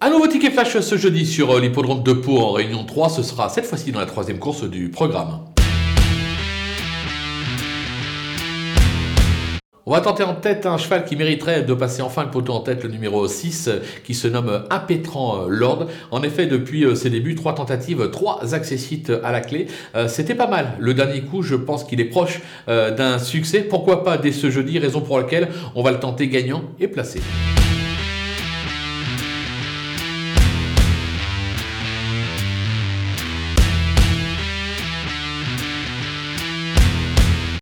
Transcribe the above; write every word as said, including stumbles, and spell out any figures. Un nouveau ticket flash ce jeudi sur l'hippodrome de Pau en réunion trois. Ce sera cette fois-ci dans la troisième course du programme. On va tenter en tête un cheval qui mériterait de passer enfin le poteau en tête, le numéro six, qui se nomme Impétrant Lord. En effet, depuis ses débuts, trois tentatives, trois accessites à la clé. Euh, C'était pas mal. Le dernier coup, je pense qu'il est proche euh, d'un succès. Pourquoi pas dès ce jeudi, raison pour laquelle on va le tenter gagnant et placé.